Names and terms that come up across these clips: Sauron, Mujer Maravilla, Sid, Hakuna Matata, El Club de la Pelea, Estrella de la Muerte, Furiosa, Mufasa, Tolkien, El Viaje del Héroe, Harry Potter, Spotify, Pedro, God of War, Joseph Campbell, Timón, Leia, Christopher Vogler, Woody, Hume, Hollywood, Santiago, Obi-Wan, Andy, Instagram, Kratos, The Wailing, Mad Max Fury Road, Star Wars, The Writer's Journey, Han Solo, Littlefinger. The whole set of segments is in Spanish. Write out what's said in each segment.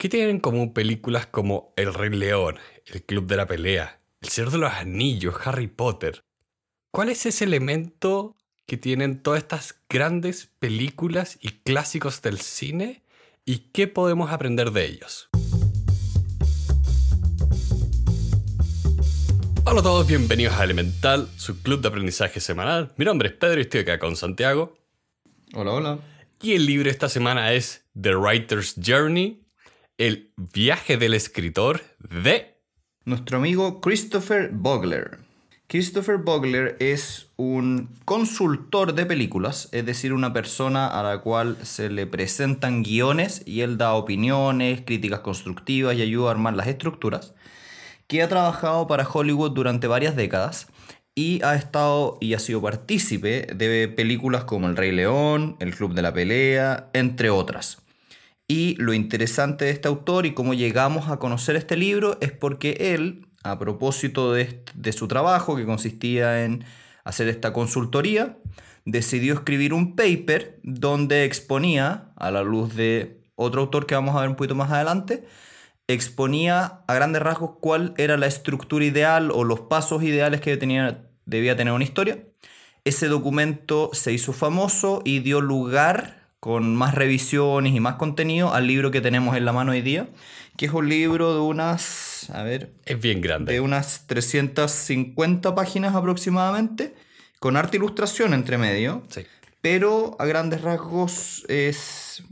¿Qué tienen en común películas como El Rey León, El Club de la Pelea, El Señor de los Anillos, Harry Potter? ¿Cuál es ese elemento que tienen todas estas grandes películas y clásicos del cine? ¿Y qué podemos aprender de ellos? Hola a todos, bienvenidos a Elemental, su club de aprendizaje semanal. Mi nombre es Pedro y estoy acá con Santiago. Hola, hola. Y el libro esta semana es The Writer's Journey, El viaje del escritor de... nuestro amigo Christopher Vogler. Christopher Vogler es un consultor de películas, es decir, una persona a la cual se le presentan guiones y él da opiniones, críticas constructivas y ayuda a armar las estructuras, que ha trabajado para Hollywood durante varias décadas y ha sido partícipe de películas como El Rey León, El Club de la Pelea, entre otras. Y lo interesante de este autor y cómo llegamos a conocer este libro es porque él, a propósito de su trabajo, que consistía en hacer esta consultoría, decidió escribir un paper donde exponía, a la luz de otro autor que vamos a ver un poquito más adelante, exponía a grandes rasgos cuál era la estructura ideal o los pasos ideales que debía tener una historia. Ese documento se hizo famoso y dio lugar, con más revisiones y más contenido, al libro que tenemos en la mano hoy día, que es un libro de unas... es bien grande. De unas 350 páginas aproximadamente, con arte e ilustración entre medio. Sí. Pero a grandes rasgos es,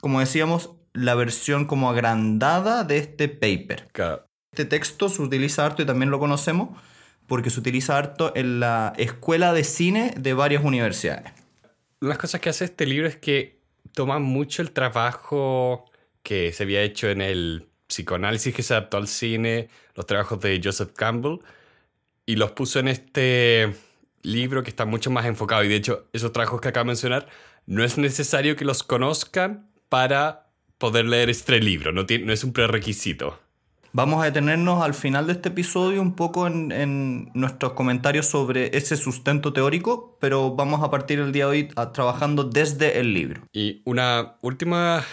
como decíamos, la versión como agrandada de este paper. Claro. Este texto se utiliza harto, y también lo conocemos, porque se utiliza harto en la escuela de cine de varias universidades. Una de las cosas que hace este libro es que toma mucho el trabajo que se había hecho en el psicoanálisis que se adaptó al cine, los trabajos de Joseph Campbell, y los puso en este libro que está mucho más enfocado. Y de hecho, esos trabajos que acabo de mencionar, no es necesario que los conozcan para poder leer este libro, no es un prerequisito. Vamos a detenernos al final de este episodio un poco en nuestros comentarios sobre ese sustento teórico, pero vamos a partir el día de hoy trabajando desde el libro. Y una última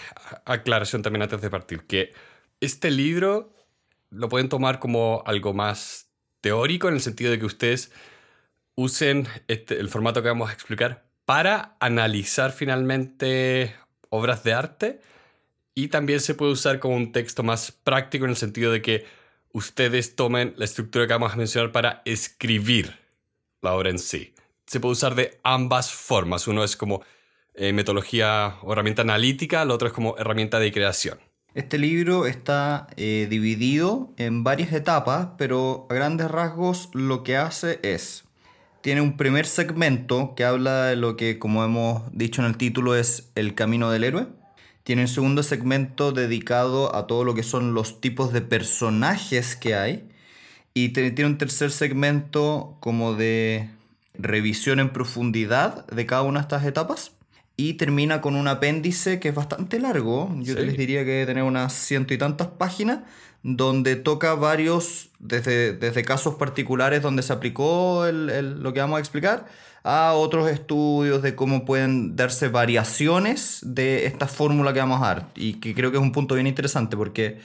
aclaración también antes de partir, que este libro lo pueden tomar como algo más teórico, en el sentido de que ustedes usen el formato que vamos a explicar para analizar finalmente obras de arte. Y también se puede usar como un texto más práctico, en el sentido de que ustedes tomen la estructura que vamos a mencionar para escribir la obra en sí. Se puede usar de ambas formas. Uno es como metodología o herramienta analítica, el otro es como herramienta de creación. Este libro está dividido en varias etapas, pero a grandes rasgos lo que hace es... tiene un primer segmento que habla de lo que, como hemos dicho en el título, es el camino del héroe. Tiene un segundo segmento dedicado a todo lo que son los tipos de personajes que hay. Y tiene un tercer segmento como de revisión en profundidad de cada una de estas etapas. Y termina con un apéndice que es bastante largo. Yo sí. Les diría que debe tener unas 100 y tantas páginas, donde toca varios, desde casos particulares donde se aplicó lo que vamos a explicar, a otros estudios de cómo pueden darse variaciones de esta fórmula que vamos a dar, y que creo que es un punto bien interesante porque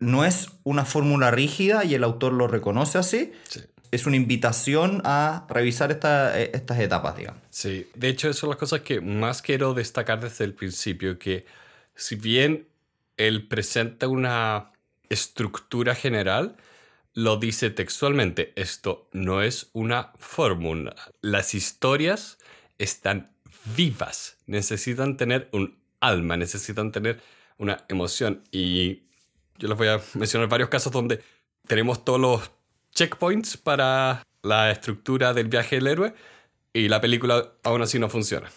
no es una fórmula rígida y el autor lo reconoce así. Sí. Es una invitación a revisar estas etapas, digamos. Sí, de hecho esas son las cosas que más quiero destacar desde el principio, que si bien él presenta una estructura general, lo dice textualmente: esto no es una fórmula. Las historias están vivas, necesitan tener un alma, necesitan tener una emoción. Y yo les voy a mencionar varios casos donde tenemos todos los checkpoints para la estructura del viaje del héroe y la película aún así no funciona.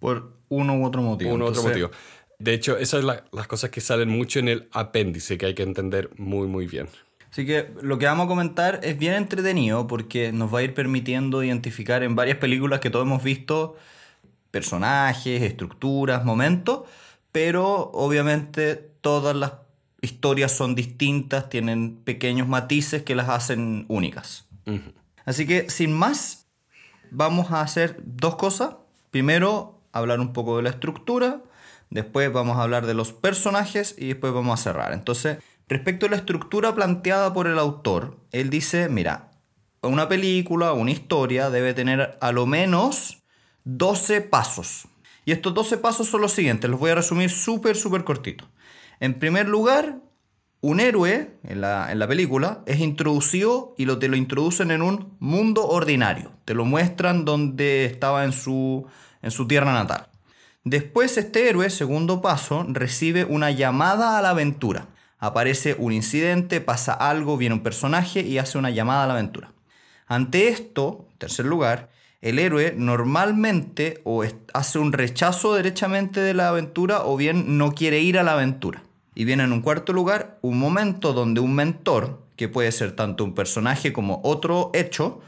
Por uno u otro motivo. De hecho, esas son las cosas que salen mucho en el apéndice, que hay que entender muy, muy bien. Así que lo que vamos a comentar es bien entretenido porque nos va a ir permitiendo identificar en varias películas que todos hemos visto personajes, estructuras, momentos, pero obviamente todas las historias son distintas, tienen pequeños matices que las hacen únicas. Uh-huh. Así que sin más, vamos a hacer dos cosas. Primero, hablar un poco de la estructura. después vamos a hablar de los personajes y después vamos a cerrar. Entonces, respecto a la estructura planteada por el autor, él dice, mira, una película, una historia debe tener a lo menos 12 pasos. Y estos 12 pasos son los siguientes, los voy a resumir súper cortito. En primer lugar, un héroe en la película es introducido y te lo introducen en un mundo ordinario. Te lo muestran donde estaba en su tierra natal. Después este héroe, segundo paso, recibe una llamada a la aventura. Aparece un incidente, pasa algo, viene un personaje y hace una llamada a la aventura. Ante esto, en tercer lugar, el héroe normalmente o hace un rechazo derechamente de la aventura o bien no quiere ir a la aventura. Y viene en un cuarto lugar un momento donde un mentor, que puede ser tanto un personaje como otro hecho,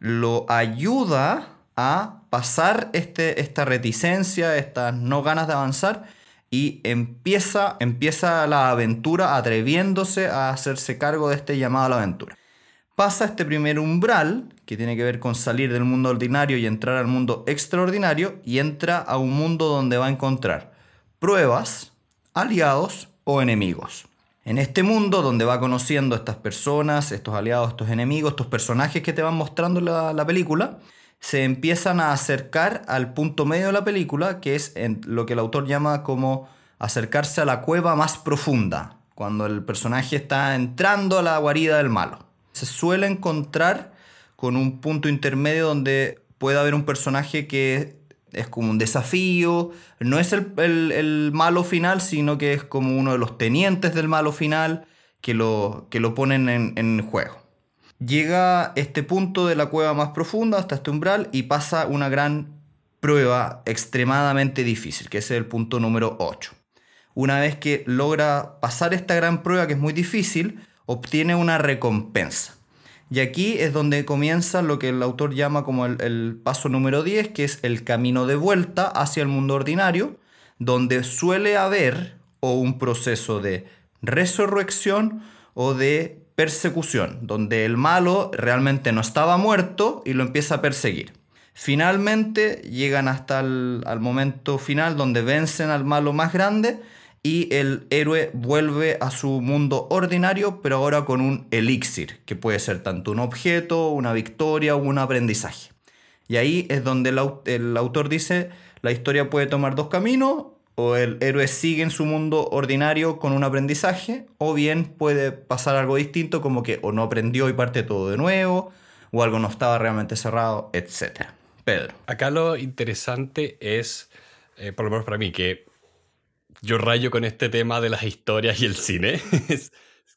lo ayuda a pasar esta reticencia, estas no ganas de avanzar y empieza la aventura atreviéndose a hacerse cargo de este llamado a la aventura. Pasa este primer umbral, que tiene que ver con salir del mundo ordinario y entrar al mundo extraordinario, y entra a un mundo donde va a encontrar pruebas, aliados o enemigos. En este mundo donde va conociendo a estas personas, estos aliados, estos enemigos, estos personajes que te van mostrando la película, se empiezan a acercar al punto medio de la película, que es en lo que el autor llama como acercarse a la cueva más profunda, cuando el personaje está entrando a la guarida del malo. Se suele encontrar con un punto intermedio donde puede haber un personaje que es como un desafío, no es el malo final, sino que es como uno de los tenientes del malo final que lo ponen en juego. Llega este punto de la cueva más profunda hasta este umbral y pasa una gran prueba extremadamente difícil, que es el punto número 8. Una vez que logra pasar esta gran prueba, que es muy difícil, obtiene una recompensa. Y aquí es donde comienza lo que el autor llama como el paso número 10, que es el camino de vuelta hacia el mundo ordinario, donde suele haber o un proceso de resurrección o de persecución, donde el malo realmente no estaba muerto y lo empieza a perseguir. Finalmente llegan hasta al momento final donde vencen al malo más grande, y el héroe vuelve a su mundo ordinario, pero ahora con un elixir, que puede ser tanto un objeto, una victoria o un aprendizaje. Y ahí es donde el autor dice, la historia puede tomar dos caminos, o el héroe sigue en su mundo ordinario con un aprendizaje, o bien puede pasar algo distinto, como que o no aprendió y parte todo de nuevo, o algo no estaba realmente cerrado, etc. Pedro. Acá lo interesante es, por lo menos para mí, que yo rayo con este tema de las historias y el cine,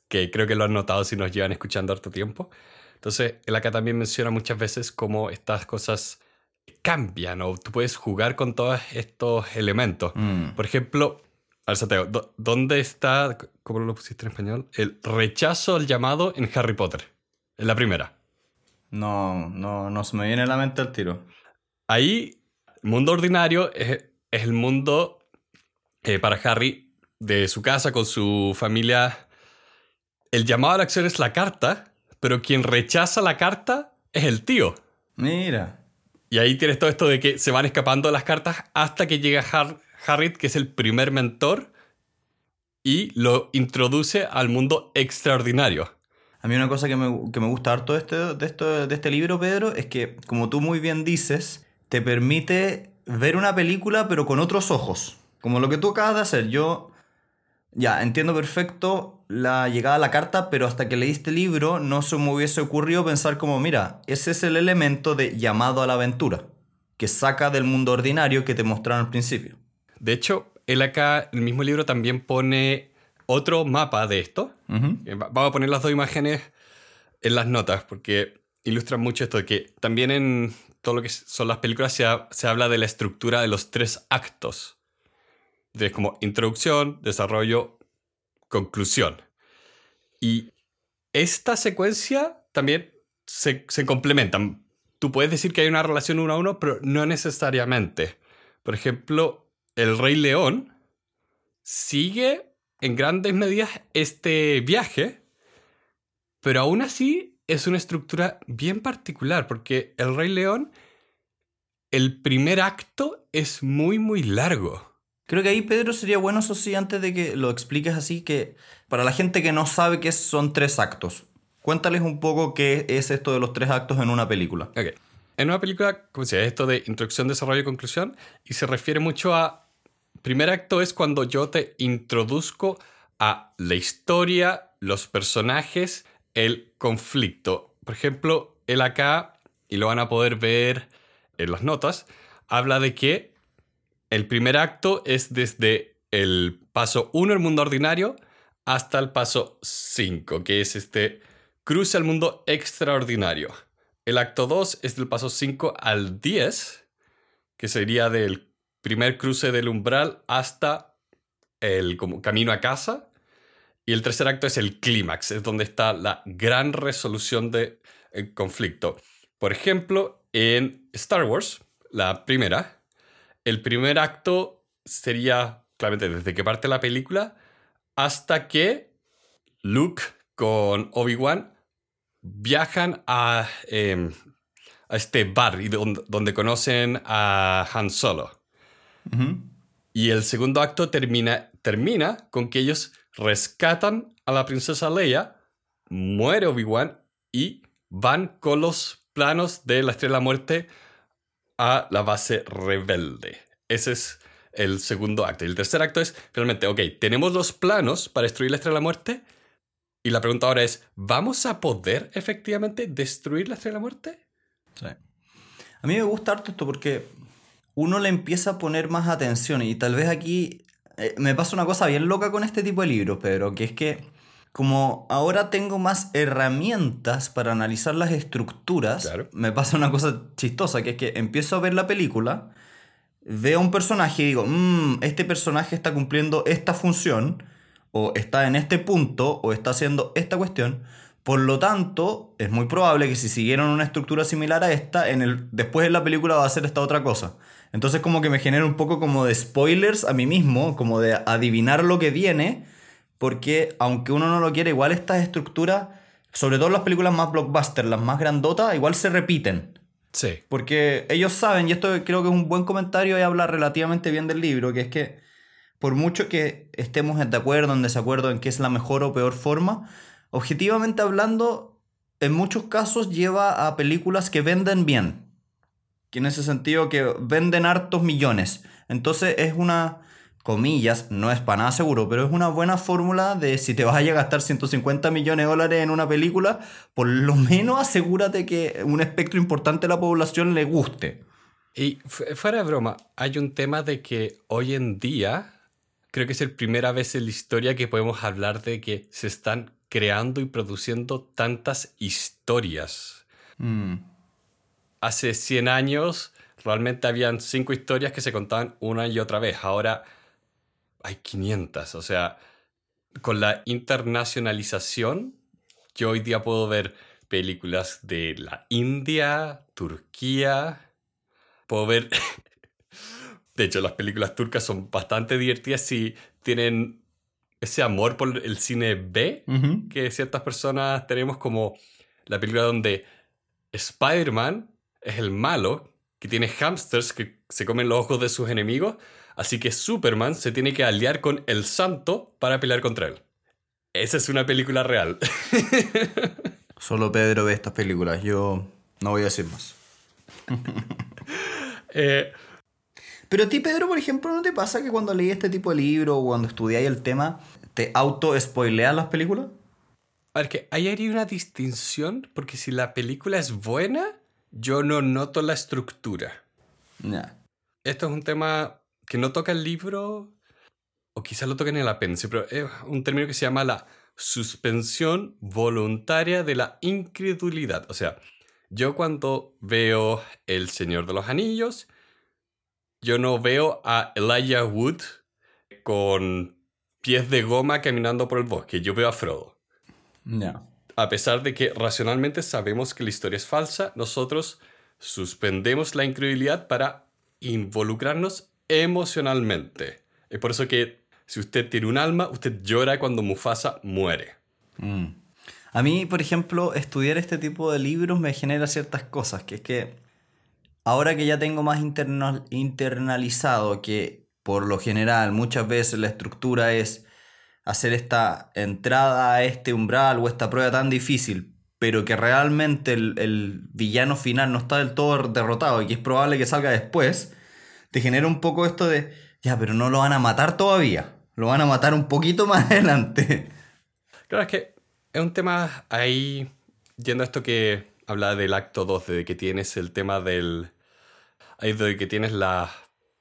que creo que lo han notado si nos llevan escuchando harto tiempo. Entonces, él acá también menciona muchas veces cómo estas cosas cambian o tú puedes jugar con todos estos elementos. Por ejemplo, a ver, Santiago, ¿dónde está, cómo lo pusiste en español? El rechazo al llamado en Harry Potter, en la primera. No se me viene a la mente el tiro. Ahí, mundo ordinario es el mundo... para Harry, de su casa, con su familia, el llamado a la acción es la carta, pero quien rechaza la carta es el tío. Mira. Y ahí tienes todo esto de que se van escapando las cartas hasta que llega Harry, que es el primer mentor, y lo introduce al mundo extraordinario. A mí una cosa que me gusta harto de este libro, Pedro, es que, como tú muy bien dices, te permite ver una película pero con otros ojos. Como lo que tú acabas de hacer, yo ya entiendo perfecto la llegada a la carta, pero hasta que leí este libro no se me hubiese ocurrido pensar como, mira, ese es el elemento de llamado a la aventura, que saca del mundo ordinario que te mostraron al principio. De hecho, él acá, el mismo libro también pone otro mapa de esto. Uh-huh. Vamos a poner las dos imágenes en las notas, porque ilustran mucho esto de que también en todo lo que son las películas se habla de la estructura de los 3 actos. Es como introducción, desarrollo, conclusión. Y esta secuencia también se complementan. Tú puedes decir que hay una relación uno a uno, pero no necesariamente. Por ejemplo, El Rey León sigue en grandes medidas este viaje, pero aún así es una estructura bien particular, porque El Rey León, el primer acto es muy largo. Creo que ahí, Pedro, sería bueno, eso sí, antes de que lo expliques así, que para la gente que no sabe qué son tres actos, cuéntales un poco qué es esto de los tres actos en una película. Okay. En una película, como decía, esto de introducción, desarrollo y conclusión, y se refiere mucho a... Primer acto es cuando yo te introduzco a la historia, los personajes, el conflicto. Por ejemplo, él acá, y lo van a poder ver en las notas, habla de que el primer acto es desde el paso 1, el mundo ordinario, hasta el paso 5, que es este cruce al mundo extraordinario. El acto 2 es del paso 5 al 10, que sería del primer cruce del umbral hasta el como camino a casa. Y el tercer acto es el clímax, es donde está la gran resolución del conflicto. Por ejemplo, en Star Wars, la primera, el primer acto sería claramente desde que parte la película hasta que Luke con Obi-Wan viajan a este bar donde conocen a Han Solo. Uh-huh. Y el segundo acto termina con que ellos rescatan a la princesa Leia, muere Obi-Wan y van con los planos de la Estrella de la Muerte a la base rebelde. Ese es el segundo acto. Y el tercer acto es, finalmente, ok, tenemos los planos para destruir la Estrella de la Muerte. Y la pregunta ahora es, ¿vamos a poder efectivamente destruir la Estrella de la Muerte? Sí. A mí me gusta harto esto porque uno le empieza a poner más atención y tal vez aquí me pasa una cosa bien loca con este tipo de libros, Pedro, que es que como ahora tengo más herramientas para analizar las estructuras, claro, me pasa una cosa chistosa, que es que empiezo a ver la película, veo un personaje y digo, este personaje está cumpliendo esta función, o está en este punto, o está haciendo esta cuestión. Por lo tanto, es muy probable que si siguieron una estructura similar a esta, después de la película va a hacer esta otra cosa. Entonces como que me genera un poco como de spoilers a mí mismo, como de adivinar lo que viene, porque aunque uno no lo quiera, igual estas estructuras, sobre todo en las películas más blockbuster, las más grandotas, igual se repiten. Sí. Porque ellos saben, y esto creo que es un buen comentario y habla relativamente bien del libro, que es que por mucho que estemos de acuerdo, en desacuerdo, en qué es la mejor o peor forma, objetivamente hablando, en muchos casos lleva a películas que venden bien. Que en ese sentido que venden hartos millones. Entonces es una, comillas, no es para nada seguro, pero es una buena fórmula de si te vas a gastar $150 millones en una película, por lo menos asegúrate que un espectro importante de la población le guste. Y fuera de broma, hay un tema de que hoy en día... Creo que es la primera vez en la historia que podemos hablar de que se están creando y produciendo tantas historias. Mm. Hace 100 años realmente habían 5 historias que se contaban una y otra vez. Ahora hay 500. O sea, con la internacionalización, yo hoy día puedo ver películas de la India, Turquía. Puedo ver... De hecho, las películas turcas son bastante divertidas si tienen ese amor por el cine B, uh-huh, que ciertas personas tenemos, como la película donde Spider-Man es el malo, que tiene hamsters que se comen los ojos de sus enemigos, así que Superman se tiene que aliar con el santo para pelear contra él. Esa es una película real. Solo Pedro ve estas películas, yo no voy a decir más. Pero a ti, Pedro, por ejemplo, ¿no te pasa que cuando leí este tipo de libro o cuando estudiáis el tema, te auto-spoileas las películas? A ver, que ahí hay una distinción, porque si la película es buena, yo no noto la estructura. Nah. Esto es un tema que no toca el libro, o quizás lo toquen en el apéndice, pero es un término que se llama la suspensión voluntaria de la incredulidad. O sea, yo cuando veo El Señor de los Anillos... Yo no veo a Elijah Wood con pies de goma caminando por el bosque. Yo veo a Frodo. No. A pesar de que racionalmente sabemos que la historia es falsa, nosotros suspendemos la incredulidad para involucrarnos emocionalmente. Es por eso que si usted tiene un alma, usted llora cuando Mufasa muere. Mm. A mí, por ejemplo, estudiar este tipo de libros me genera ciertas cosas, que es que ahora que ya tengo más internalizado que Por lo general, muchas veces la estructura es hacer esta entrada a este umbral o esta prueba tan difícil, pero que realmente el villano final no está del todo derrotado y que es probable que salga después, te genera un poco esto de, ya, pero no lo van a matar todavía, lo van a matar un poquito más adelante. Claro, es que es un tema ahí, yendo a esto que hablaba del acto 2, de que tienes el tema del... ahí de que tienes las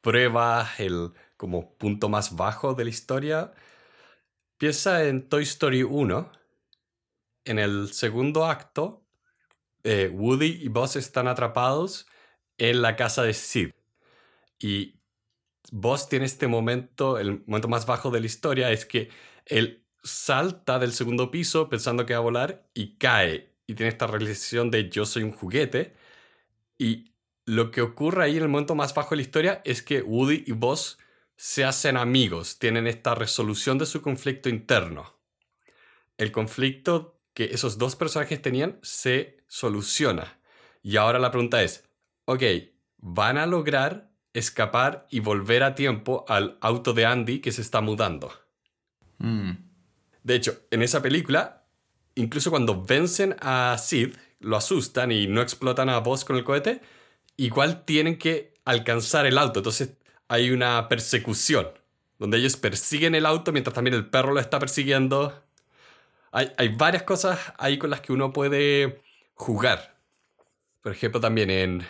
pruebas, el como punto más bajo de la historia. Piensa en Toy Story 1. En el segundo acto, Woody y Buzz están atrapados en la casa de Sid. Y Buzz tiene este momento, el momento más bajo de la historia, es que él salta del segundo piso pensando que va a volar y cae. Y tiene esta realización de yo soy un juguete. Y lo que ocurre ahí en el momento más bajo de la historia es que Woody y Buzz se hacen amigos, tienen esta resolución de su conflicto interno. El conflicto que esos dos personajes tenían se soluciona. Y ahora la pregunta es, ok, ¿van a lograr escapar y volver a tiempo al auto de Andy que se está mudando? De hecho, en esa película, incluso cuando vencen a Sid, lo asustan y no explotan a Buzz con el cohete, igual tienen que alcanzar el auto. Entonces hay una persecución donde ellos persiguen el auto mientras también el perro lo está persiguiendo. Hay varias cosas ahí con las que uno puede jugar. Por ejemplo, también en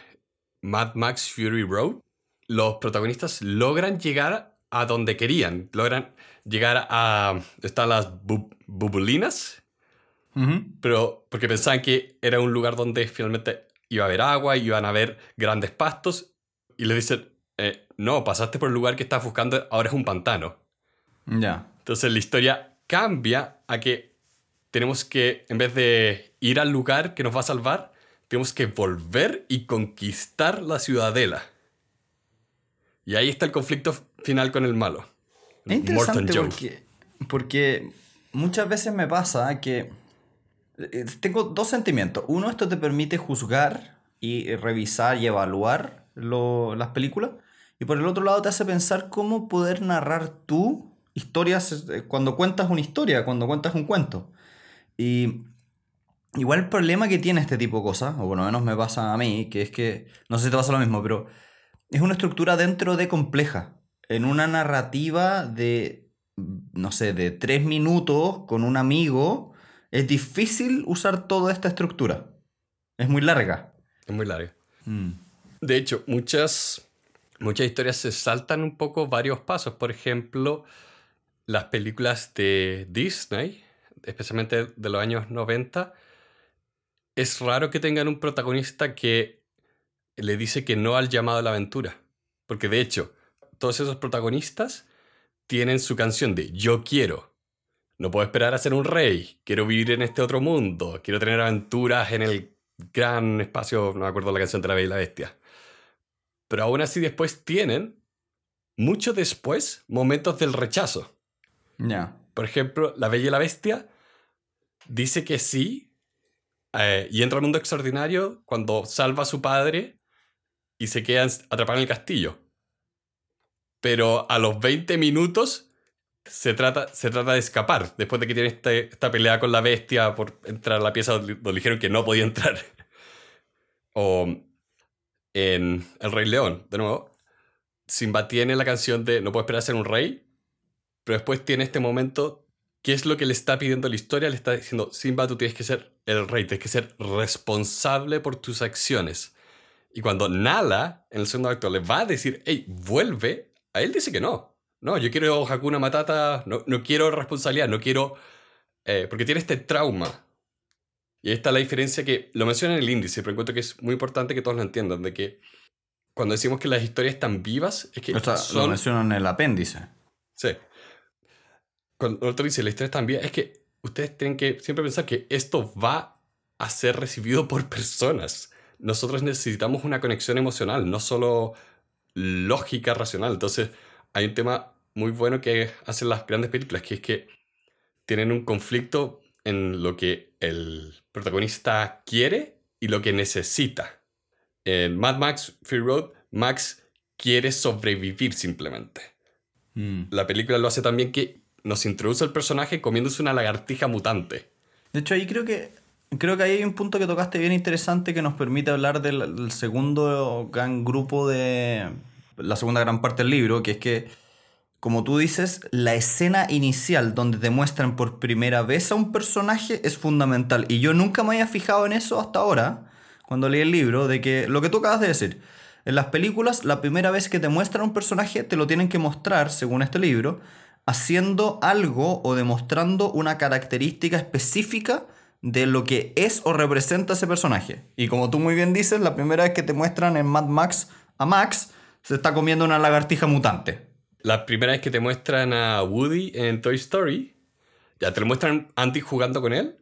Mad Max Fury Road, los protagonistas logran llegar a donde querían. Logran llegar a... están las bubulinas. Uh-huh. Pero porque pensaban que era un lugar donde finalmente iba a haber agua, iban a haber grandes pastos. Y les dicen, no, pasaste por el lugar que estabas buscando, ahora es un pantano. Ya. Yeah. Entonces la historia cambia a que tenemos que, en vez de ir al lugar que nos va a salvar, tenemos que volver y conquistar la ciudadela. Y ahí está el conflicto final con el malo. Es interesante porque muchas veces me pasa que tengo dos sentimientos. Uno, esto te permite juzgar y revisar y evaluar las películas. Y por el otro lado te hace pensar cómo poder narrar tú historias cuando cuentas una historia, cuando cuentas un cuento. Y igual el problema que tiene este tipo de cosas, o por lo menos me pasa a mí, que es que, no sé si te pasa lo mismo, pero es una estructura dentro de compleja. En una narrativa de, no sé, de 3 minutos con un amigo, es difícil usar toda esta estructura. Es muy larga. Es muy larga. De hecho, muchas historias se saltan un poco varios pasos. Por ejemplo, las películas de Disney, especialmente de los años 90, es raro que tengan un protagonista que le dice que no al llamado a la aventura. Porque de hecho, todos esos protagonistas tienen su canción de yo quiero. No puedo esperar a ser un rey. Quiero vivir en este otro mundo. Quiero tener aventuras en el gran espacio. No me acuerdo la canción de La Bella y la Bestia. Pero aún así después tienen, mucho después, momentos del rechazo. No. Por ejemplo, La Bella y la Bestia dice que sí. Y entra al mundo extraordinario cuando salva a su padre y se quedan atrapados en el castillo. Pero a los 20 minutos se trata de escapar, después de que tiene esta pelea con la bestia por entrar a la pieza donde dijeron que no podía entrar. O en El Rey León, de nuevo, Simba tiene la canción de no puedo esperar a ser un rey, pero después tiene este momento. ¿Qué es lo que le está pidiendo la historia? Le está diciendo, Simba, tú tienes que ser el rey, tienes que ser responsable por tus acciones. Y cuando Nala, en el segundo acto, le va a decir, hey, vuelve, a él dice que no. No, yo quiero Hakuna Matata, no quiero responsabilidad, no quiero... porque tiene este trauma. Y ahí está la diferencia que lo menciona en el índice, pero encuentro que es muy importante que todos lo entiendan, de que cuando decimos que las historias están vivas, es que... lo mencionan en el apéndice. Sí. Cuando el otro dice, la historia también, es que ustedes tienen que siempre pensar que esto va a ser recibido por personas. Nosotros necesitamos una conexión emocional, no solo lógica, racional. Entonces, hay un tema muy bueno que hacen las grandes películas, que es que tienen un conflicto en lo que el protagonista quiere y lo que necesita. En Mad Max Fury Road, Max quiere sobrevivir simplemente. La película lo hace también, que nos introduce el personaje comiéndose una lagartija mutante. De hecho, ahí creo que ahí hay un punto que tocaste bien interesante, que nos permite hablar del segundo gran grupo de la segunda gran parte del libro, que es que, como tú dices, la escena inicial donde te muestran por primera vez a un personaje es fundamental. Y yo nunca me había fijado en eso hasta ahora, cuando leí el libro, de que lo que tú acabas de decir. En las películas, la primera vez que te muestran un personaje, te lo tienen que mostrar, según este libro, haciendo algo o demostrando una característica específica de lo que es o representa ese personaje. Y como tú muy bien dices, la primera vez que te muestran en Mad Max a Max, se está comiendo una lagartija mutante. La primera vez que te muestran a Woody en Toy Story, ya te lo muestran Andy jugando con él,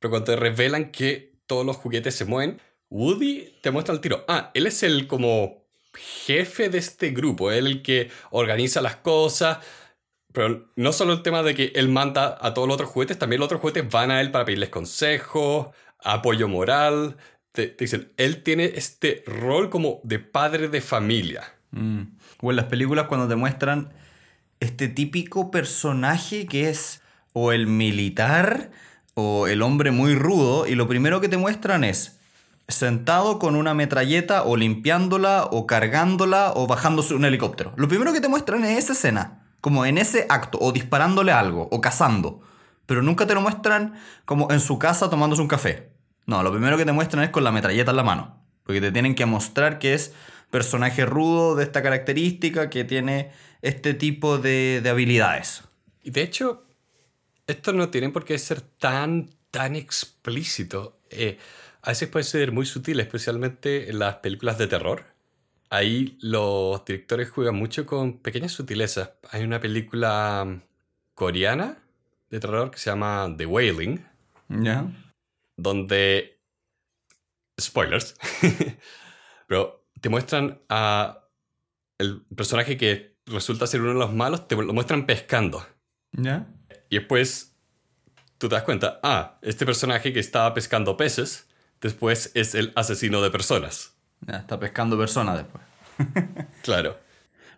pero cuando te revelan que todos los juguetes se mueven, Woody te muestra el tiro. Ah, él es el como jefe de este grupo, él el que organiza las cosas. Pero no solo el tema de que él manda a todos los otros juguetes, también los otros juguetes van a él para pedirles consejos, apoyo moral. Te dicen, él tiene este rol como de padre de familia. O en las películas cuando te muestran este típico personaje que es o el militar o el hombre muy rudo, y lo primero que te muestran es sentado con una metralleta o limpiándola o cargándola o bajándose un helicóptero. Lo primero que te muestran es esa escena, como en ese acto, o disparándole algo, o cazando. Pero nunca te lo muestran como en su casa tomándose un café. No, lo primero que te muestran es con la metralleta en la mano, porque te tienen que mostrar que es personaje rudo, de esta característica, que tiene este tipo de habilidades. Y de hecho, esto no tiene por qué ser tan explícito. A veces puede ser muy sutil, especialmente en las películas de terror. Ahí los directores juegan mucho con pequeñas sutilezas. Hay una película coreana de terror que se llama The Wailing. Yeah. Donde... spoilers. Pero te muestran a el personaje que resulta ser uno de los malos, te lo muestran pescando. Yeah. Y después tú te das cuenta, este personaje que estaba pescando peces, después es el asesino de personas. Ya, está pescando personas después. Claro.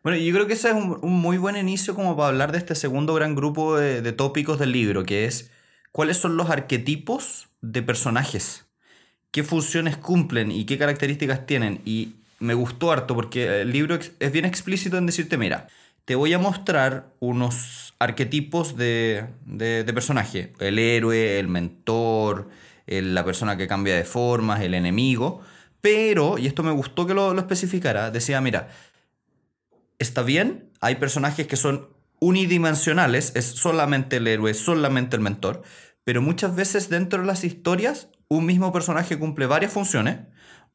Bueno, yo creo que ese es un muy buen inicio como para hablar de este segundo gran grupo de tópicos del libro, que es cuáles son los arquetipos de personajes, qué funciones cumplen y qué características tienen. Y me gustó harto porque el libro es bien explícito en decirte, mira, te voy a mostrar unos arquetipos de personaje. El héroe, el mentor, la persona que cambia de formas, el enemigo... Pero, y esto me gustó que lo especificara, decía, mira, está bien, hay personajes que son unidimensionales, es solamente el héroe, solamente el mentor, pero muchas veces dentro de las historias un mismo personaje cumple varias funciones,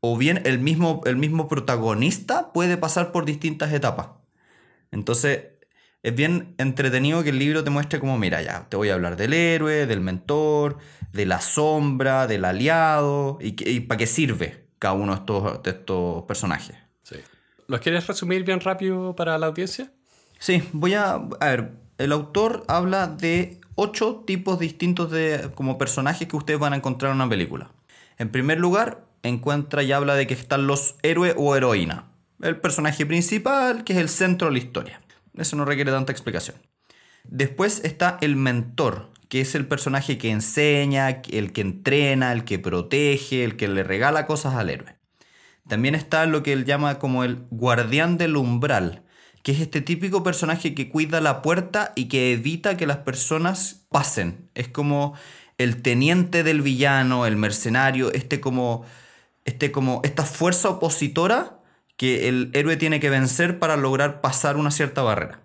o bien el mismo protagonista puede pasar por distintas etapas. Entonces, es bien entretenido que el libro te muestre como, mira, ya, te voy a hablar del héroe, del mentor, de la sombra, del aliado, y para qué sirve cada uno de estos personajes. Sí. ¿Los quieres resumir bien rápido para la audiencia? Sí, voy a ver, el autor habla de 8 tipos distintos de como personajes que ustedes van a encontrar en una película. En primer lugar, encuentra y habla de que están los héroes o heroína. El personaje principal, que es el centro de la historia. Eso no requiere tanta explicación. Después está el mentor, que es el personaje que enseña, el que entrena, el que protege, el que le regala cosas al héroe. También está lo que él llama como el guardián del umbral, que es este típico personaje que cuida la puerta y que evita que las personas pasen. Es como el teniente del villano, el mercenario, esta fuerza opositora que el héroe tiene que vencer para lograr pasar una cierta barrera.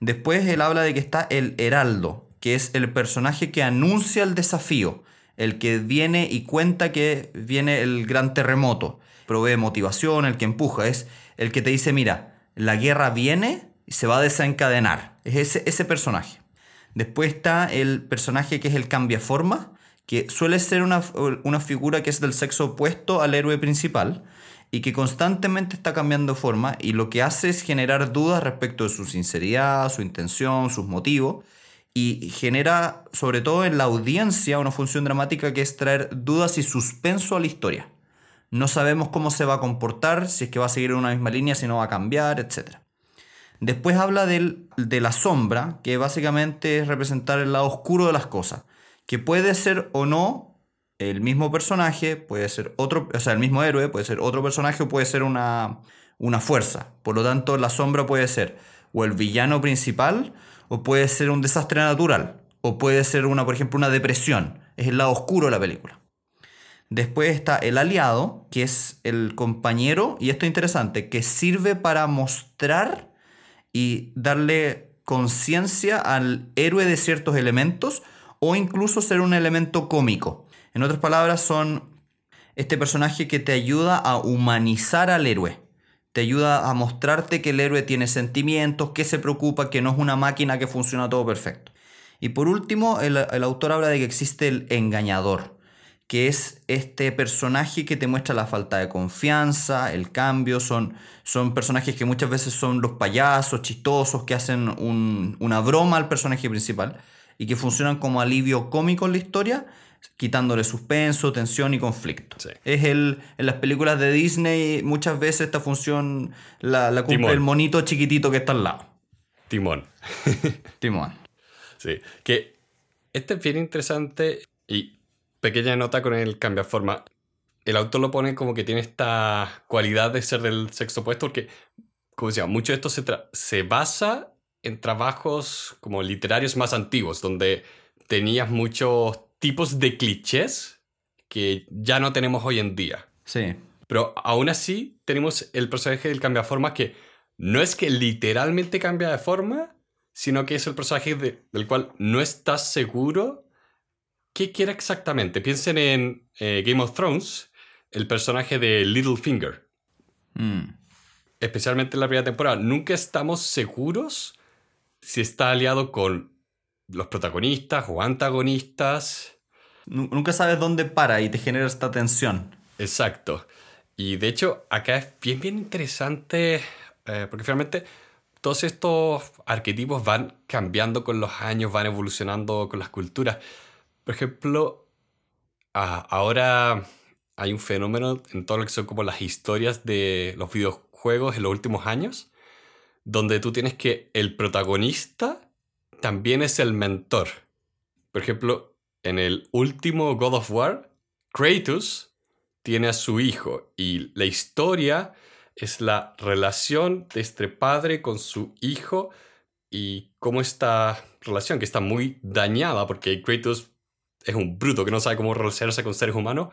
Después él habla de que está el heraldo, que es el personaje que anuncia el desafío, el que viene y cuenta que viene el gran terremoto, provee motivación, el que empuja, es el que te dice, mira, la guerra viene y se va a desencadenar, es ese personaje. Después está el personaje que es el cambiaforma, que suele ser una figura que es del sexo opuesto al héroe principal, y que constantemente está cambiando de forma, y lo que hace es generar dudas respecto de su sinceridad, su intención, sus motivos, y genera, sobre todo en la audiencia, una función dramática que es traer dudas y suspenso a la historia. No sabemos cómo se va a comportar, si es que va a seguir en una misma línea, si no va a cambiar, etc. Después habla de la sombra, que básicamente es representar el lado oscuro de las cosas, que puede ser o no el mismo personaje, puede ser otro, o sea, el mismo héroe, puede ser otro personaje o puede ser una fuerza. Por lo tanto, la sombra puede ser o el villano principal o puede ser un desastre natural o puede ser, por ejemplo, una depresión. Es el lado oscuro de la película. Después está el aliado, que es el compañero, y esto es interesante, que sirve para mostrar y darle conciencia al héroe de ciertos elementos o incluso ser un elemento cómico. En otras palabras, son este personaje que te ayuda a humanizar al héroe. Te ayuda a mostrarte que el héroe tiene sentimientos, que se preocupa, que no es una máquina que funciona todo perfecto. Y por último, el autor habla de que existe el engañador, que es este personaje que te muestra la falta de confianza, el cambio. Son personajes que muchas veces son los payasos chistosos que hacen una broma al personaje principal y que funcionan como alivio cómico en la historia, quitándole suspenso, tensión y conflicto. Sí. Es en las películas de Disney muchas veces esta función la cumple Timón, el monito chiquitito que está al lado. Timón. Sí, que este es bien interesante y... Pequeña nota con el cambiaforma. El autor lo pone como que tiene esta cualidad de ser del sexo opuesto porque, como decía, mucho de esto se basa en trabajos como literarios más antiguos, donde tenías muchos tipos de clichés que ya no tenemos hoy en día. Sí. Pero aún así tenemos el personaje del cambiaforma que no es que literalmente cambia de forma, sino que es el personaje del cual no estás seguro ¿qué quiere exactamente? Piensen en Game of Thrones, el personaje de Littlefinger. Especialmente en la primera temporada. Nunca estamos seguros si está aliado con los protagonistas o antagonistas. Nunca sabes dónde para y te genera esta tensión. Exacto. Y de hecho, acá es bien interesante porque finalmente todos estos arquetipos van cambiando con los años, van evolucionando con las culturas. Por ejemplo, ahora hay un fenómeno en todo lo que son como las historias de los videojuegos en los últimos años, donde tú tienes que el protagonista también es el mentor. Por ejemplo, en el último God of War, Kratos tiene a su hijo y la historia es la relación de este padre con su hijo y cómo esta relación, que está muy dañada porque Kratos es un bruto que no sabe cómo relacionarse con seres humanos,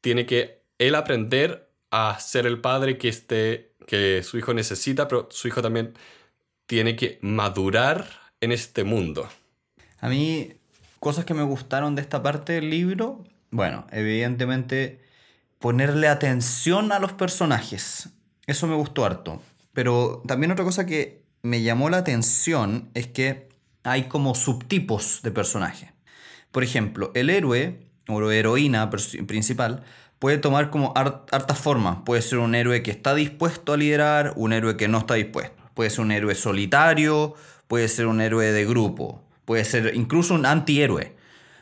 tiene que él aprender a ser el padre que su hijo necesita, pero su hijo también tiene que madurar en este mundo. A mí, cosas que me gustaron de esta parte del libro, bueno, evidentemente ponerle atención a los personajes, eso me gustó harto, pero también otra cosa que me llamó la atención es que hay como subtipos de personajes. Por ejemplo, el héroe o la heroína principal puede tomar como hartas formas. Puede ser un héroe que está dispuesto a liderar, un héroe que no está dispuesto. Puede ser un héroe solitario, puede ser un héroe de grupo, puede ser incluso un antihéroe.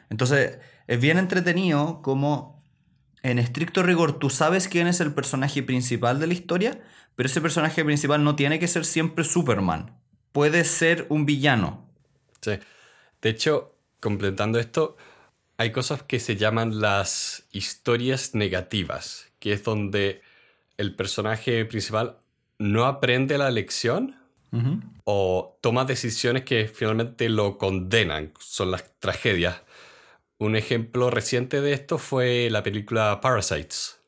Entonces, es bien entretenido como en estricto rigor tú sabes quién es el personaje principal de la historia, pero ese personaje principal no tiene que ser siempre Superman. Puede ser un villano. Sí. De hecho, completando esto, hay cosas que se llaman las historias negativas, que es donde el personaje principal no aprende la lección o toma decisiones que finalmente lo condenan, son las tragedias. Un ejemplo reciente de esto fue la película Parasites,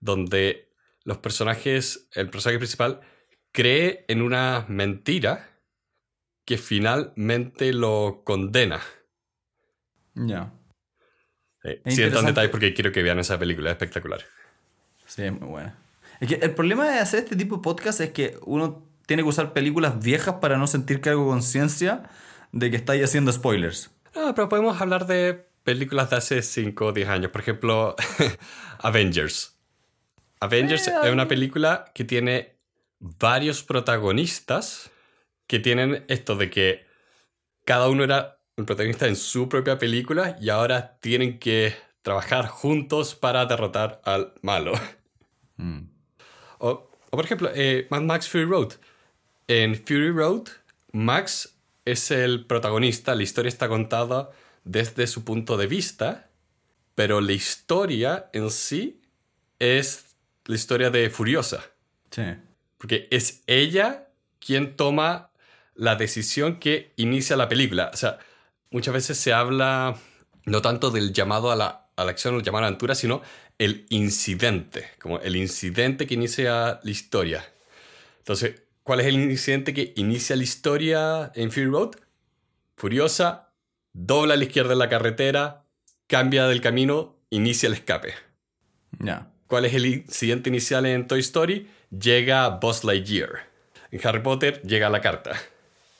donde el personaje principal cree en una mentira que finalmente lo condena. Ya. Yeah. Sí, entran detalles porque quiero que vean esa película, es espectacular. Sí, es muy buena. Es que el problema de hacer este tipo de podcast es que uno tiene que usar películas viejas para no sentir cargo de conciencia de que estáis haciendo spoilers. No, pero podemos hablar de películas de hace 5 o 10 años. Por ejemplo, Avengers. Avengers es una película que tiene varios protagonistas que tienen esto de que cada uno era un protagonista en su propia película y ahora tienen que trabajar juntos para derrotar al malo. O por ejemplo, Mad Max Fury Road. En Fury Road, Max es el protagonista, la historia está contada desde su punto de vista, pero la historia en sí es la historia de Furiosa. Sí. Porque es ella quien toma la decisión que inicia la película. O sea, muchas veces se habla no tanto del llamado a la acción o el llamado a la aventura, sino el incidente, como el incidente que inicia la historia. Entonces, ¿cuál es el incidente que inicia la historia en Fury Road? Furiosa dobla a la izquierda en la carretera, cambia del camino, inicia el escape. No. ¿Cuál es el incidente inicial en Toy Story? Llega Buzz Lightyear. En Harry Potter llega la carta.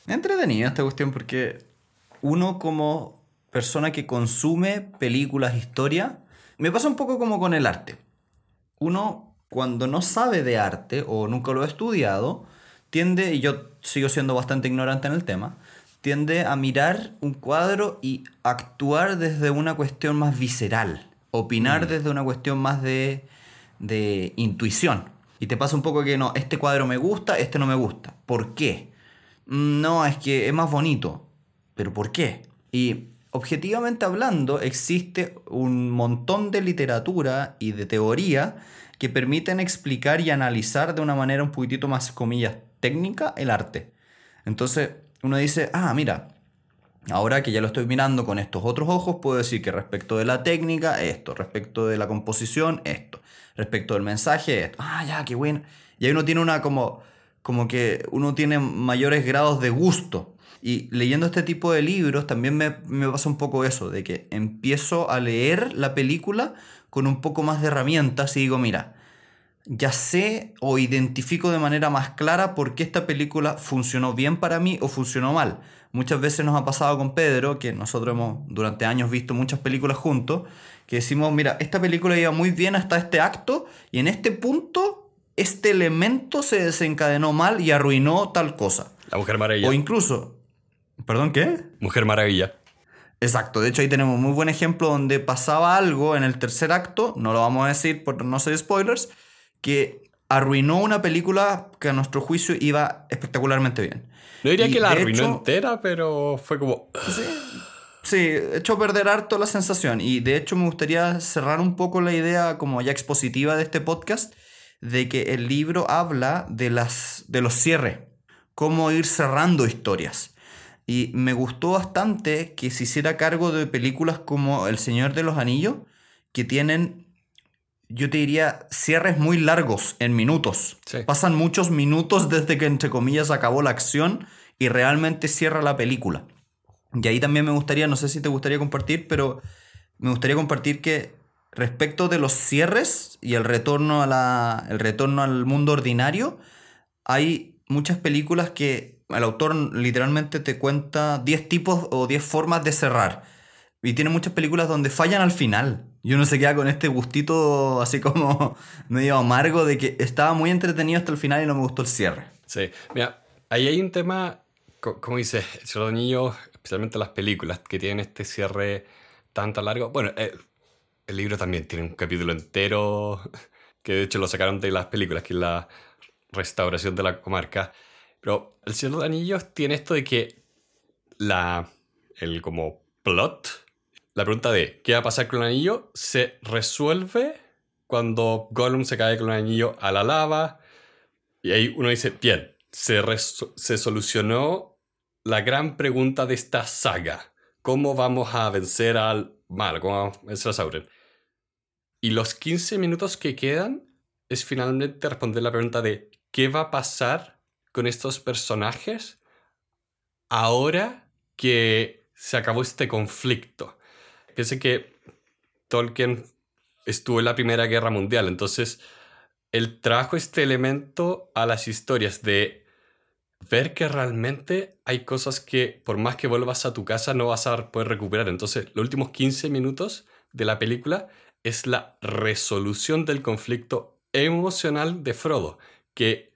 Entretenida esta cuestión porque uno como persona que consume películas, historia, me pasa un poco como con el arte. Uno cuando no sabe de arte o nunca lo ha estudiado, tiende, y yo sigo siendo bastante ignorante en el tema, tiende a mirar un cuadro y actuar desde una cuestión más visceral, opinar desde una cuestión más de intuición. Y te pasa un poco que no, este cuadro me gusta, este no me gusta. ¿Por qué? No, es que es más bonito. ¿Pero por qué? Y objetivamente hablando, existe un montón de literatura y de teoría que permiten explicar y analizar de una manera un poquitito más, comillas, técnica el arte. Entonces uno dice, ah, mira, ahora que ya lo estoy mirando con estos otros ojos, puedo decir que respecto de la técnica, esto. Respecto de la composición, esto. Respecto del mensaje, esto. Ah, ya, qué bueno. Y ahí uno tiene una como que uno tiene mayores grados de gusto. Y leyendo este tipo de libros también me pasa un poco eso, de que empiezo a leer la película con un poco más de herramientas y digo, mira, ya sé o identifico de manera más clara por qué esta película funcionó bien para mí o funcionó mal. Muchas veces nos ha pasado con Pedro, que nosotros hemos durante años visto muchas películas juntos, que decimos, mira, esta película iba muy bien hasta este acto y en este punto, este elemento se desencadenó mal y arruinó tal cosa. La Mujer Maravilla. O incluso, ¿perdón qué? Mujer Maravilla. Exacto, de hecho ahí tenemos muy buen ejemplo donde pasaba algo en el tercer acto, no lo vamos a decir por no ser spoilers, que arruinó una película que a nuestro juicio iba espectacularmente bien. No diría que la arruinó entera, pero fue como... Sí, echó a perder harto la sensación. Y de hecho me gustaría cerrar un poco la idea como ya expositiva de este podcast, de que el libro habla de los cierres, cómo ir cerrando historias. Y me gustó bastante que se hiciera cargo de películas como El Señor de los Anillos, que tienen... yo te diría cierres muy largos en minutos. Sí. Pasan muchos minutos desde que, entre comillas, acabó la acción y realmente cierra la película. Y ahí también me gustaría, no sé si te gustaría compartir, pero me gustaría compartir que respecto de los cierres y el retorno el retorno al mundo ordinario, hay muchas películas que el autor literalmente te cuenta 10 tipos o 10 formas de cerrar. Y tiene muchas películas donde fallan al final. Y uno se queda con este gustito así como medio amargo de que estaba muy entretenido hasta el final y no me gustó el cierre. Sí, mira, ahí hay un tema, como dices, El Señor de los Anillos, especialmente las películas que tienen este cierre tan largo. Bueno, el libro también tiene un capítulo entero que de hecho lo sacaron de las películas, que es la restauración de la comarca. Pero El Señor de los Anillos tiene esto de que el como plot... la pregunta de qué va a pasar con el anillo se resuelve cuando Gollum se cae con el anillo a la lava. Y ahí uno dice, bien, se solucionó la gran pregunta de esta saga. ¿Cómo vamos a vencer al malo? ¿Cómo vamos a vencer a Sauron? Y los 15 minutos que quedan es finalmente responder la pregunta de qué va a pasar con estos personajes ahora que se acabó este conflicto. Piense que Tolkien estuvo en la Primera Guerra Mundial, entonces él trajo este elemento a las historias de ver que realmente hay cosas que por más que vuelvas a tu casa no vas a poder recuperar. Entonces los últimos 15 minutos de la película es la resolución del conflicto emocional de Frodo, que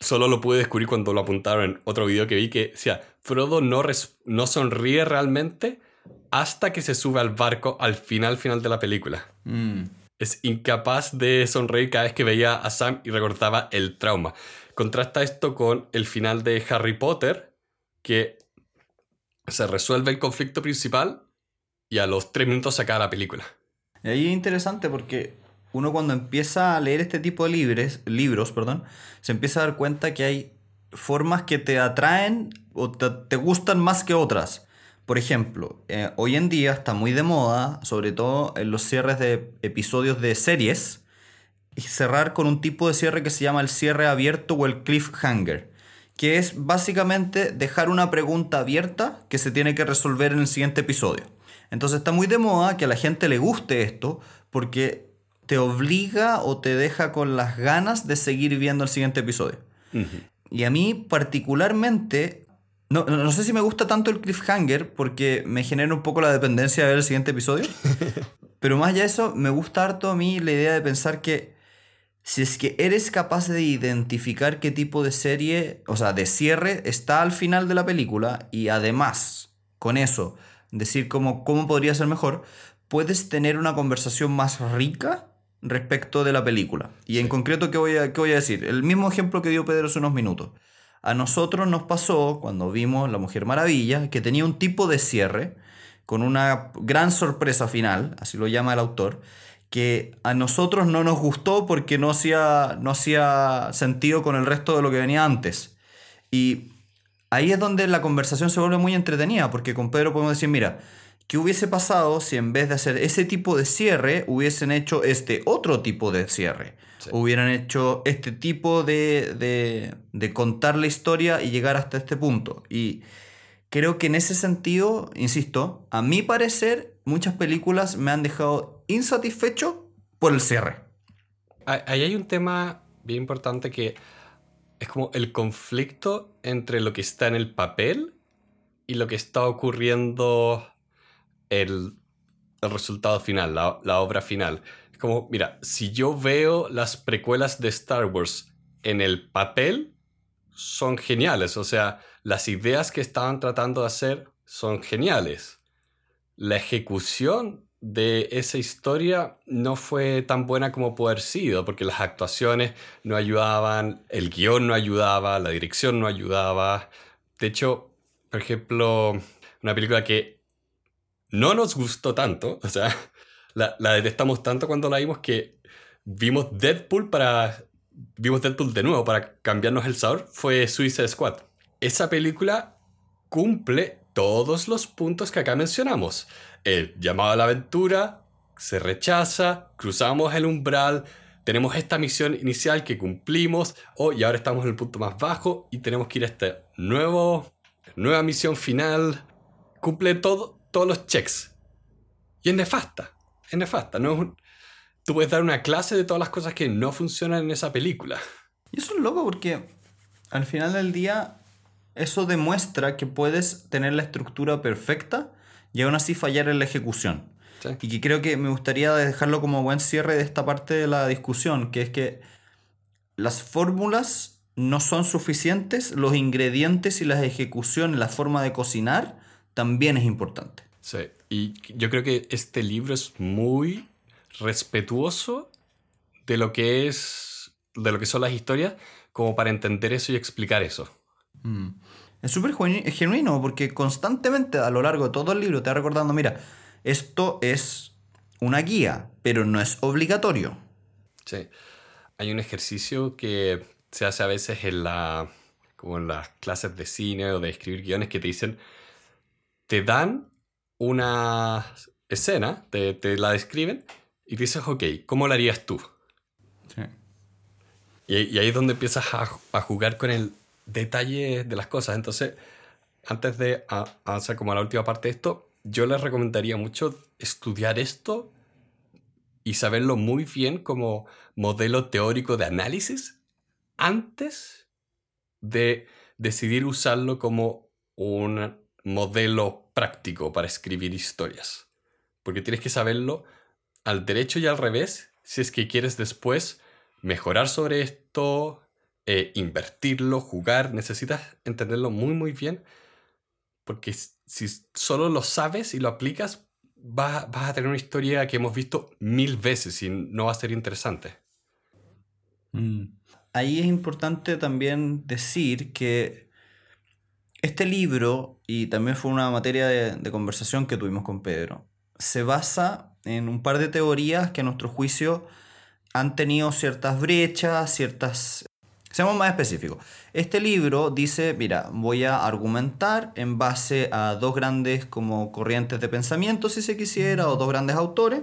solo lo pude descubrir cuando lo apuntaron en otro video que vi, que decía, Frodo no sonríe realmente hasta que se sube al barco al final de la película. es incapaz de sonreír cada vez que veía a Sam y recordaba el trauma. Contrasta esto con el final de Harry Potter, que se resuelve el conflicto principal y a los 3 minutos se acaba la película. Y ahí es interesante porque uno cuando empieza a leer este tipo de libros, se empieza a dar cuenta que hay formas que te atraen o te gustan más que otras. Por ejemplo, hoy en día está muy de moda, sobre todo en los cierres de episodios de series, cerrar con un tipo de cierre que se llama el cierre abierto o el cliffhanger, que es básicamente dejar una pregunta abierta que se tiene que resolver en el siguiente episodio. Entonces está muy de moda que a la gente le guste esto porque te obliga o te deja con las ganas de seguir viendo el siguiente episodio. Uh-huh. Y a mí particularmente, no sé si me gusta tanto el cliffhanger porque me genera un poco la dependencia de ver el siguiente episodio, pero más allá de eso me gusta harto a mí la idea de pensar que si es que eres capaz de identificar qué tipo de serie, o sea, de cierre, está al final de la película y además con eso decir cómo podría ser mejor, puedes tener una conversación más rica respecto de la película. Y en concreto, ¿qué voy a decir? El mismo ejemplo que dio Pedro hace unos minutos. A nosotros nos pasó, cuando vimos La Mujer Maravilla, que tenía un tipo de cierre, con una gran sorpresa final, así lo llama el autor, que a nosotros no nos gustó porque no hacía sentido con el resto de lo que venía antes. Y ahí es donde la conversación se vuelve muy entretenida, porque con Pedro podemos decir, mira, ¿qué hubiese pasado si en vez de hacer ese tipo de cierre hubiesen hecho este otro tipo de cierre? Sí. Hubieran hecho este tipo de contar la historia y llegar hasta este punto. Y creo que en ese sentido, insisto, a mi parecer, muchas películas me han dejado insatisfecho por el cierre. Ahí hay un tema bien importante que es como el conflicto entre lo que está en el papel y lo que está ocurriendo el resultado final, la obra final. Es como, mira, si yo veo las precuelas de Star Wars en el papel, son geniales. O sea, las ideas que estaban tratando de hacer son geniales. La ejecución de esa historia no fue tan buena como puede haber sido, porque las actuaciones no ayudaban, el guión no ayudaba, la dirección no ayudaba. De hecho, por ejemplo, una película que no nos gustó tanto, o sea, la detestamos tanto cuando la vimos que vimos Deadpool de nuevo para cambiarnos el sabor, fue Suicide Squad. Esa película cumple todos los puntos que acá mencionamos. El llamado a la aventura, se rechaza, cruzamos el umbral, tenemos esta misión inicial que cumplimos, y ahora estamos en el punto más bajo y tenemos que ir a esta nueva misión final. Cumple todos los checks. Y es nefasta, es nefasta. Tú puedes dar una clase de todas las cosas que no funcionan en esa película. Y eso es loco porque al final del día eso demuestra que puedes tener la estructura perfecta y aún así fallar en la ejecución. Sí. Y que creo que me gustaría dejarlo como buen cierre de esta parte de la discusión, que es que las fórmulas no son suficientes, los ingredientes y las ejecuciones, la forma de cocinar, también es importante. Sí, y yo creo que este libro es muy respetuoso de lo que es, de lo que son las historias, como para entender eso y explicar eso. Es súper genuino porque constantemente a lo largo de todo el libro te va recordando, mira, esto es una guía, pero no es obligatorio. Sí. Hay un ejercicio que se hace a veces como en las clases de cine o de escribir guiones, que te dicen, te dan una escena, te la describen y te dices, ok, ¿cómo la harías tú? Sí. Y ahí es donde empiezas a jugar con el detalle de las cosas. Entonces, antes de avanzar como a la última parte de esto, yo les recomendaría mucho estudiar esto y saberlo muy bien como modelo teórico de análisis antes de decidir usarlo como un modelo práctico para escribir historias, porque tienes que saberlo al derecho y al revés si es que quieres después mejorar sobre esto, invertirlo, jugar. Necesitas entenderlo muy bien, porque si solo lo sabes y lo aplicas vas a tener una historia que hemos visto 1000 veces y no va a ser interesante. Ahí es importante también decir que este libro, y también fue una materia de conversación que tuvimos con Pedro, se basa en un par de teorías que a nuestro juicio han tenido ciertas brechas, ciertas... Seamos más específicos. Este libro dice, mira, voy a argumentar en base a dos grandes como corrientes de pensamiento, si se quisiera, o dos grandes autores.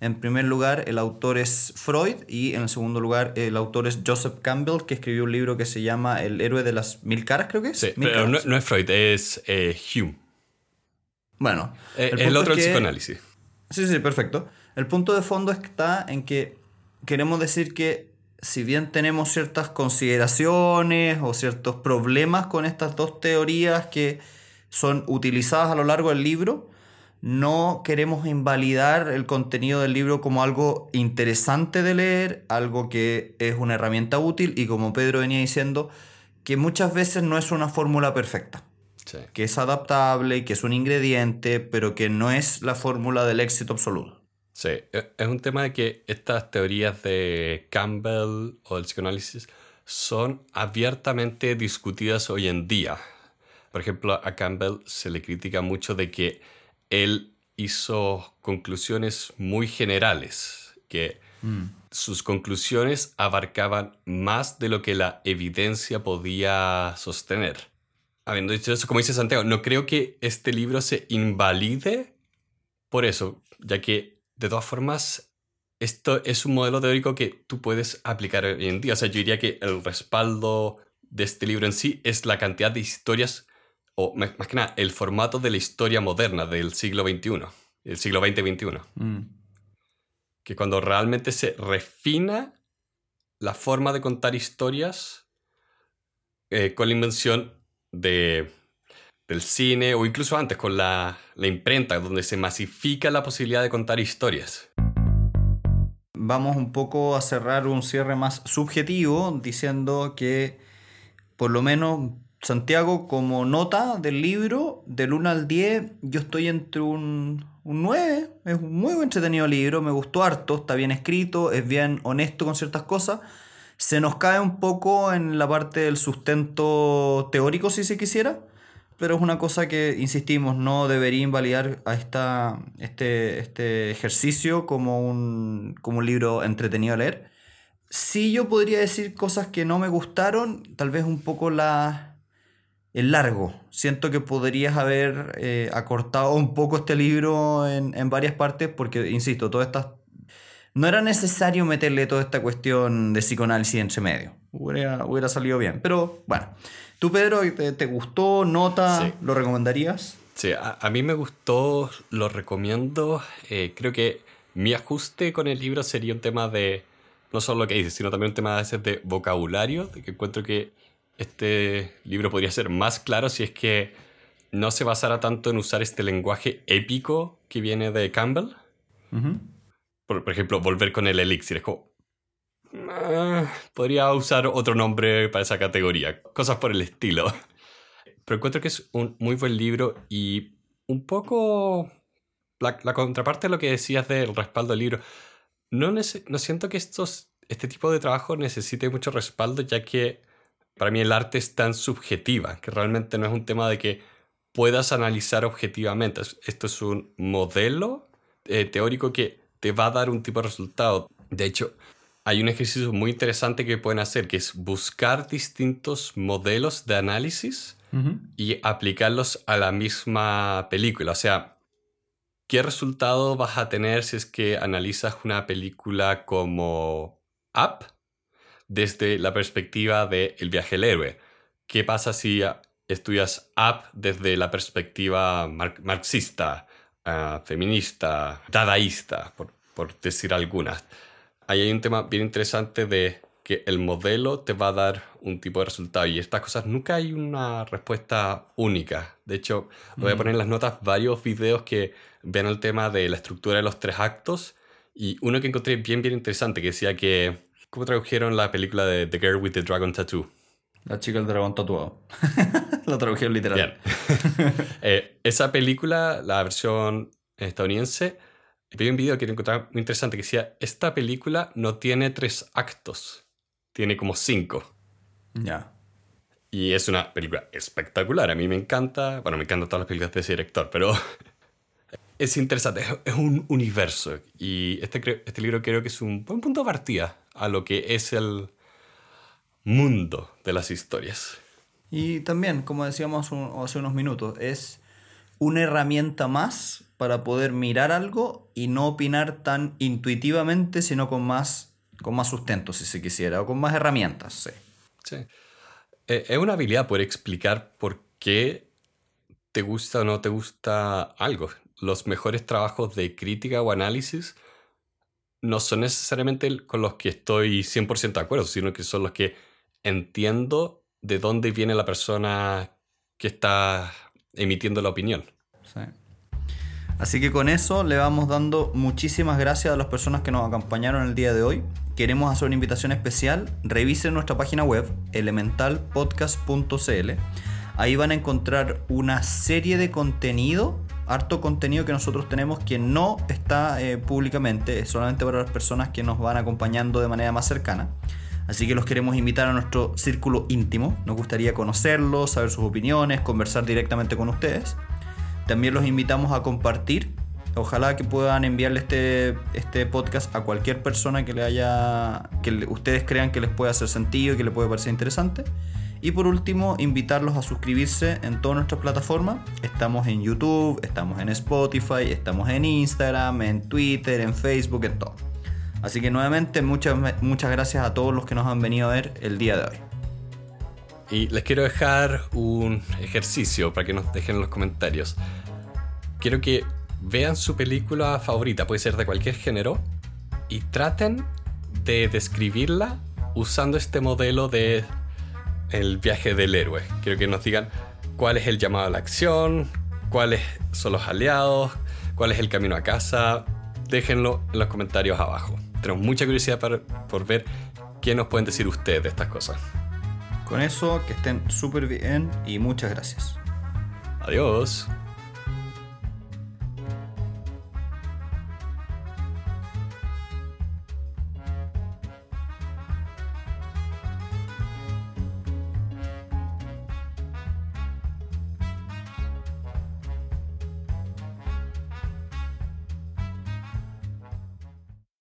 En primer lugar, el autor es Freud, y en el segundo lugar, el autor es Joseph Campbell, que escribió un libro que se llama El héroe de las 1000 caras, creo que es. Sí, pero no es Freud, es Hume. Bueno. El otro es el psicoanálisis. Sí, perfecto. El punto de fondo está en que queremos decir que si bien tenemos ciertas consideraciones o ciertos problemas con estas dos teorías que son utilizadas a lo largo del libro, no queremos invalidar el contenido del libro como algo interesante de leer, algo que es una herramienta útil y, como Pedro venía diciendo, que muchas veces no es una fórmula perfecta, sí, que es adaptable, que es un ingrediente, pero que no es la fórmula del éxito absoluto. Sí, es un tema de que estas teorías de Campbell o del psicoanálisis son abiertamente discutidas hoy en día. Por ejemplo, a Campbell se le critica mucho de que él hizo conclusiones muy generales, que sus conclusiones abarcaban más de lo que la evidencia podía sostener. Habiendo dicho eso, como dice Santiago, no creo que este libro se invalide por eso, ya que de todas formas, esto es un modelo teórico que tú puedes aplicar hoy en día. O sea, yo diría que el respaldo de este libro en sí es la cantidad de historias, o más que nada, el formato de la historia moderna del siglo XXI, el siglo XX-XXI. Que cuando realmente se refina la forma de contar historias con la invención del cine, o incluso antes con la imprenta, donde se masifica la posibilidad de contar historias. Vamos un poco a cerrar un cierre más subjetivo, diciendo que por lo menos Santiago, como nota del libro, del 1 al 10, yo estoy entre un 9. Es un muy entretenido libro, me gustó harto, está bien escrito, es bien honesto con ciertas cosas. Se nos cae un poco en la parte del sustento teórico, si se quisiera, pero es una cosa que, insistimos, no debería invalidar a este ejercicio como un libro entretenido a leer. Sí, yo podría decir cosas que no me gustaron, tal vez un poco el largo. Siento que podrías haber acortado un poco este libro en varias partes, porque, insisto, todas estas... No era necesario meterle toda esta cuestión de psicoanálisis entre medio. Hubiera salido bien, pero bueno... ¿Tú, Pedro, te gustó? ¿Nota? Sí. ¿Lo recomendarías? Sí, a mí me gustó, lo recomiendo. Creo que mi ajuste con el libro sería un tema de, no solo lo que dices, sino también un tema a veces de vocabulario, de que encuentro que este libro podría ser más claro si es que no se basara tanto en usar este lenguaje épico que viene de Campbell. Uh-huh. Por ejemplo, volver con el elixir. Es como... podría usar otro nombre para esa categoría, cosas por el estilo. Pero encuentro que es un muy buen libro, y un poco la contraparte de lo que decías del respaldo del libro. No siento que este tipo de trabajo necesite mucho respaldo, ya que para mí el arte es tan subjetiva que realmente no es un tema de que puedas analizar objetivamente. Esto es un modelo teórico que te va a dar un tipo de resultado. De hecho, hay un ejercicio muy interesante que pueden hacer, que es buscar distintos modelos de análisis y aplicarlos a la misma película. O sea, ¿qué resultado vas a tener si es que analizas una película como Up desde la perspectiva de El viaje del héroe? ¿Qué pasa si estudias Up desde la perspectiva marxista, feminista, dadaísta, por decir algunas? Ahí hay un tema bien interesante de que el modelo te va a dar un tipo de resultado, y estas cosas nunca hay una respuesta única. De hecho, voy a poner en las notas varios videos que vean el tema de la estructura de los 3 actos, y uno que encontré bien interesante que decía que... ¿Cómo tradujeron la película de The Girl with the Dragon Tattoo? La chica del dragón tatuado. La tradujeron literal. Bien. Esa película, la versión estadounidense, vi un video que encontré muy interesante que decía: esta película no tiene 3 actos, tiene como 5. Ya. Yeah. Y es una película espectacular. A mí me encanta. Bueno, me encantan todas las películas de ese director, pero es interesante. Es un universo. Y este libro creo que es un buen punto de partida a lo que es el mundo de las historias. Y también, como decíamos hace unos minutos, es una herramienta más para poder mirar algo y no opinar tan intuitivamente, sino con más sustento, si se quisiera, o con más herramientas. Sí. Sí. Es una habilidad poder explicar por qué te gusta o no te gusta algo. Los mejores trabajos de crítica o análisis no son necesariamente con los que estoy 100% de acuerdo, sino que son los que entiendo de dónde viene la persona que está emitiendo la opinión. Sí. Así que con eso le vamos dando muchísimas gracias a las personas que nos acompañaron el día de hoy. Queremos hacer una invitación especial. Revisen nuestra página web, elementalpodcast.cl. Ahí van a encontrar una serie de contenido, harto contenido que nosotros tenemos que no está públicamente, es solamente para las personas que nos van acompañando de manera más cercana. Así que los queremos invitar a nuestro círculo íntimo. Nos gustaría conocerlos, saber sus opiniones, conversar directamente con ustedes. También los invitamos a compartir. Ojalá que puedan enviarle este podcast a cualquier persona que ustedes crean que les puede hacer sentido y que les puede parecer interesante. Y por último, invitarlos a suscribirse en todas nuestras plataformas. Estamos en YouTube, estamos en Spotify, estamos en Instagram, en Twitter, en Facebook, en todo. Así que nuevamente, muchas gracias a todos los que nos han venido a ver el día de hoy. Y les quiero dejar un ejercicio para que nos dejen en los comentarios. Quiero que vean su película favorita, puede ser de cualquier género, y traten de describirla usando este modelo de el viaje del héroe. Quiero que nos digan cuál es el llamado a la acción, cuáles son los aliados, cuál es el camino a casa. Déjenlo en los comentarios abajo. Tenemos mucha curiosidad por ver qué nos pueden decir ustedes de estas cosas. Con eso, que estén súper bien y muchas gracias. Adiós.